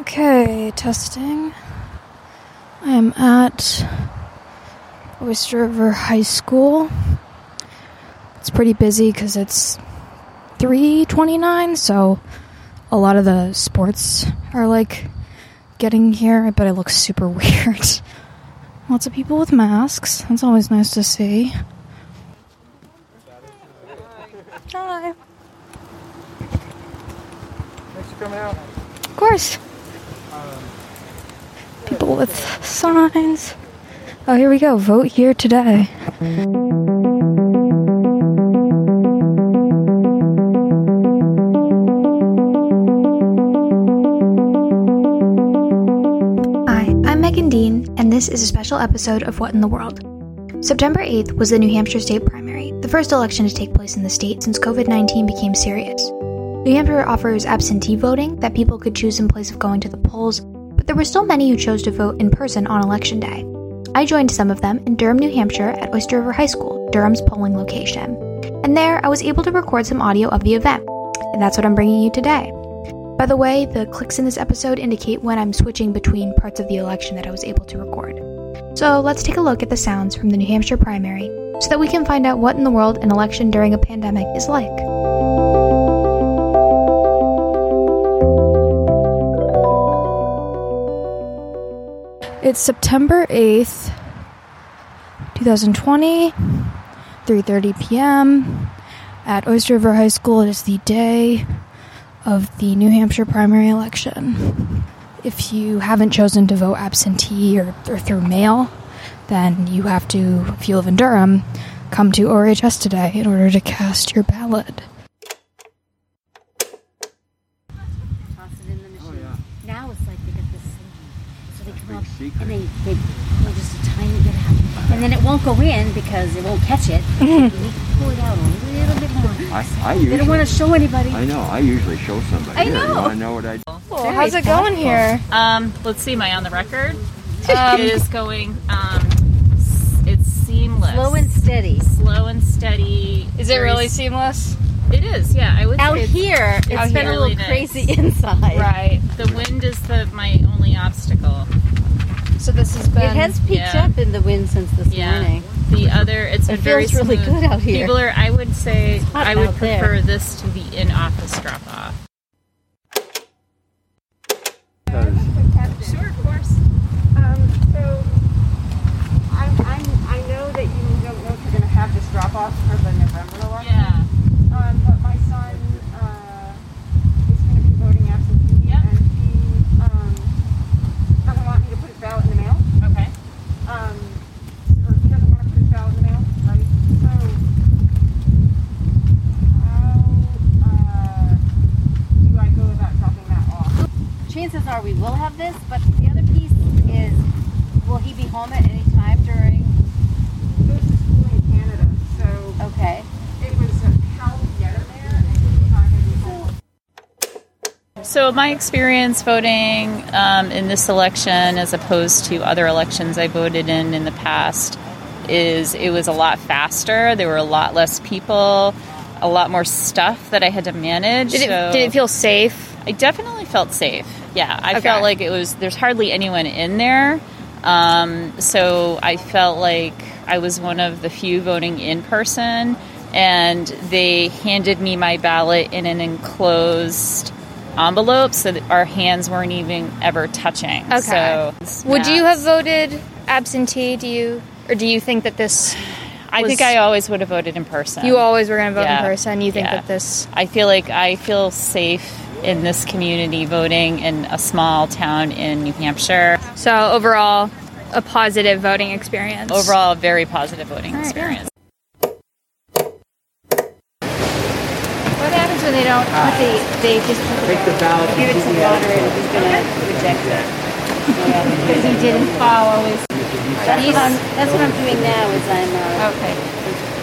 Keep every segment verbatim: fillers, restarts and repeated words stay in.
Okay, testing. I am at Oyster River High School. It's pretty busy because it's three twenty-nine, so a lot of the sports are like getting here, but it looks super weird. Lots of people with masks. That's always nice to see. Hi. Thanks for coming out. Of course. People with signs. Oh, here we go. Vote here today. Hi, I'm Megan Dean, and this is a special episode of What in the World. September eighth was the New Hampshire state primary, the first election to take place in the state since covid nineteen became serious. New Hampshire offers absentee voting that people could choose in place of going to the polls, but there were still many who chose to vote in person on Election Day. I joined some of them in Durham, New Hampshire at Oyster River High School, Durham's polling location. And there, I was able to record some audio of the event, and that's what I'm bringing you today. By the way, the clicks in this episode indicate when I'm switching between parts of the election that I was able to record. So let's take a look at the sounds from the New Hampshire primary so that we can find out what in the world an election during a pandemic is like. It's September eighth, twenty twenty, three thirty p.m. at Oyster River High School. It is the day of the New Hampshire primary election. If you haven't chosen to vote absentee or, or through mail, then you have to, if you live in Durham, come to O R H S today in order to cast your ballot. And they, they pull just a tiny bit out. And then it won't go in because it won't catch it. Mm. You need to pull it out a little bit more. I, I usually, they don't want to show anybody. I know. I usually show somebody. I know. You want to know what I do? Well, well, how's it going here? Um, let's see. Am I on the record? Um, it is going, um, it's seamless. Slow and steady. Slow and steady. Is it really seamless? It is, yeah. I would out say it's, here, it's out been here a little really crazy nice. Inside. Right. The wind is the my only obstacle. So this has been... It has peaked yeah. up in the wind since this yeah. morning. The other... It's been it very feels smooth. Really good out here. People are... I would say... I would prefer there. This to the in-office drop-off. Uh, sure, of course. Um, so, I'm, I'm, I know that you don't know if you're going to have this drop-off for the November election. Yeah. Um, but my son... Uh, is going to be voting absentee. Yeah. And he... Um, doesn't want me to put his ballot in the mail. Okay. Um, or he doesn't want to put his ballot in the mail, right? So, how uh, do I go about dropping that off? Chances are we will have this, but the other piece is, will he be home at any time during? He goes to school in Canada, so. Okay. It was how we get him there, and he's not going to be home. So my experience voting um, in this election, as opposed to other elections I voted in in the past, is it was a lot faster. There were a lot less people, a lot more stuff that I had to manage. Did it, so did it feel safe? I definitely felt safe. Yeah, I okay. felt like it was. There's hardly anyone in there, um, so I felt like I was one of the few voting in person, and they handed me my ballot in an enclosed envelopes so that our hands weren't even ever touching. Okay. So, would you have voted absentee? Do you or do you think that this? I was, think I always would have voted in person. You always were going to vote yeah. in person. You think yeah. that this? I feel like I feel safe in this community voting in a small town in New Hampshire. So overall, a positive voting experience. Overall, a very positive voting right. experience. So they don't, uh, they, they just take the ballot, give it to the moderator who's going to reject it. Because you didn't follow his... That's, what I'm, that's what I'm doing now is I'm uh, okay.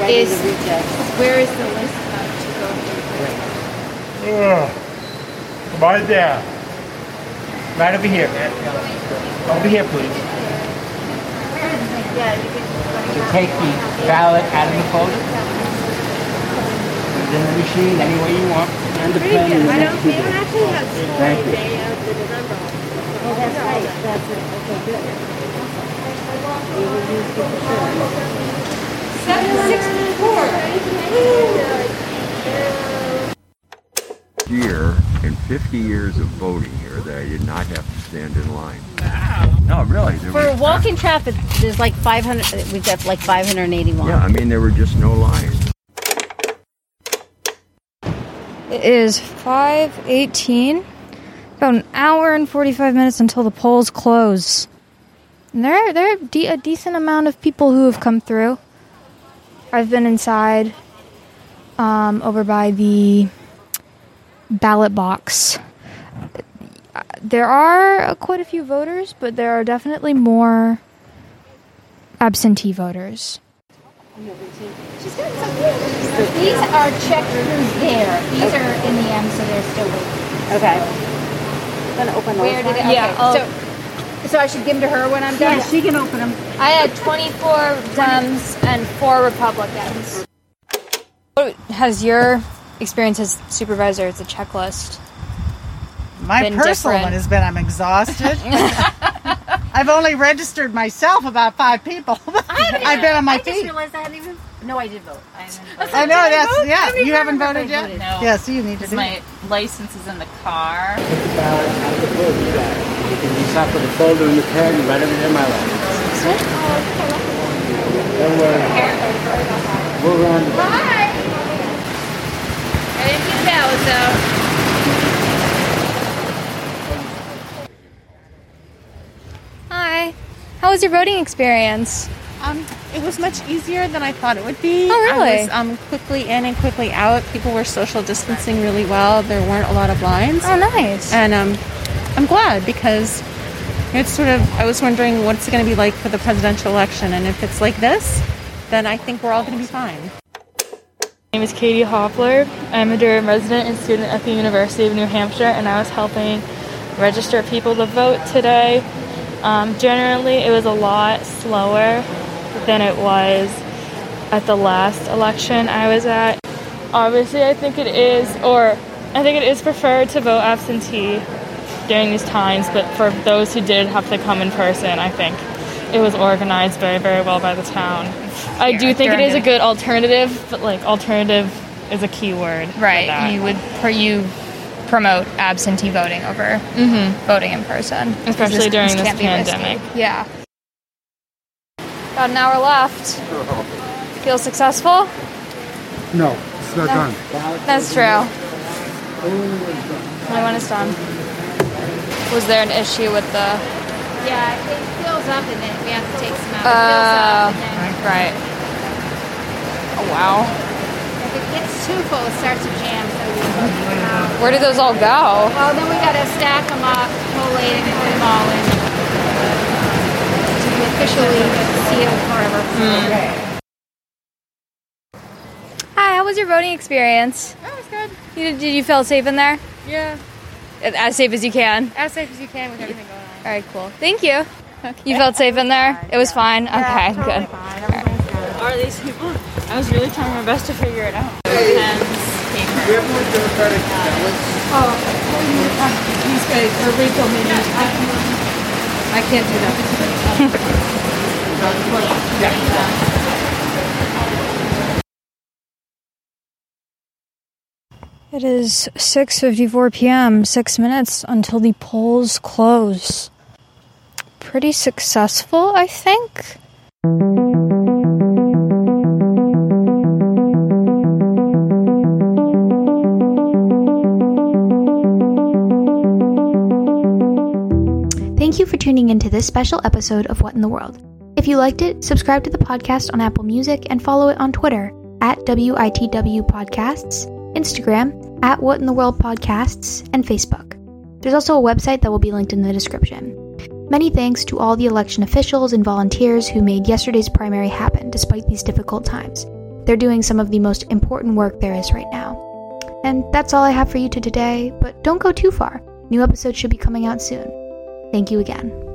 writing is, the reject. Where is the list of to go to? Yeah. Come on down. Right over here. Over here, please. You take the ballot out of the folder. In the machine, any way you want, and the pen. I don't, we don't actually have school day of the November. That's it. Okay, good. We will use the seven sixty-four. Year and fifty years of voting here that I did not have to stand in line. Wow. No, really. For walking traffic, there's like five hundred. We've got like five hundred eighty-one. Yeah, I mean there were just no lines. It is five eighteen, about an hour and forty-five minutes until the polls close. And there, there are de- a decent amount of people who have come through. I've been inside um, over by the ballot box. There are quite a few voters, but there are definitely more absentee voters. She's got some. These are checked through there. These okay. are in the M, so they're still waiting. Okay. I'm going to open those. Where did it? Okay. Yeah. Oh. So, so I should give them to her when I'm done? Yeah, she can open them. I had twenty-four Dems and four Republicans. What has your experience as supervisor as a checklist? My been personal different? One has been I'm exhausted. I've only registered myself about five people. I've been on my I feet. I just realized I hadn't even... No, I did vote. I, voted. I know, that's... Yeah, I mean, you haven't voted yet? Voted. No. Yeah, so you need to do my it. License is in the car. Put the ballot out of the voting bag. You can use that for the folder in the car and write everything in my license. Don't worry. We'll run. Bye! I didn't get ballots out. Hi. How was your voting experience? Um, it was much easier than I thought it would be. Oh, really? I was um, quickly in and quickly out. People were social distancing really well. There weren't a lot of lines. Oh, nice. And um, I'm glad because it's sort of, I was wondering what's it going to be like for the presidential election. And if it's like this, then I think we're all going to be fine. My name is Katie Hoffler. I'm a Durham resident and student at the University of New Hampshire. And I was helping register people to vote today. Um, generally, it was a lot slower than it was at the last election I was at. Obviously, I think it is, or I think it is preferred to vote absentee during these times, but for those who did have to come in person, I think it was organized very, very well by the town. I yeah, do think it is a good alternative, but, like, alternative is a key word. Right, you would, for you... promote absentee voting over mm-hmm. voting in person. Especially this, during this, this pandemic. Yeah. About an hour left. Feel successful? No, it's not no. done. That's true. My one is done. Was there an issue with the... Yeah, it fills up and then we have to take some out. Uh, it fills up and then... Right. Oh, wow. If it gets too full, it starts to jam, so we put them out. Where did those all go? Well, then we got to stack them up, collate and put them all in to be officially sealed forever. Mm. Okay. Hi, how was your voting experience? Oh, it was good. You, did you feel safe in there? Yeah. As safe as you can? As safe as you can with everything going on. All right, cool. Thank you. Okay. You felt safe in there? Fine. It was yeah. fine? Yeah, okay, totally good. Fine. Everybody's good. Right. Are these people... I was really trying my best to figure it out. Hey. And paper. We have more democratic ballots. Oh, these guys are legal maybe. I can't do that. It is six fifty-four p.m., six minutes until the polls close. Pretty successful, I think. Thank you for tuning into this special episode of What in the World. If you liked it, subscribe to the podcast on Apple Music and follow it on Twitter at W I T W Podcasts, Instagram at What in the World Podcasts, and Facebook. There's also a website that will be linked in the description. Many thanks to all the election officials and volunteers who made yesterday's primary happen despite these difficult times. They're doing some of the most important work there is right now. And that's all I have for you today, but don't go too far. New episodes should be coming out soon. Thank you again.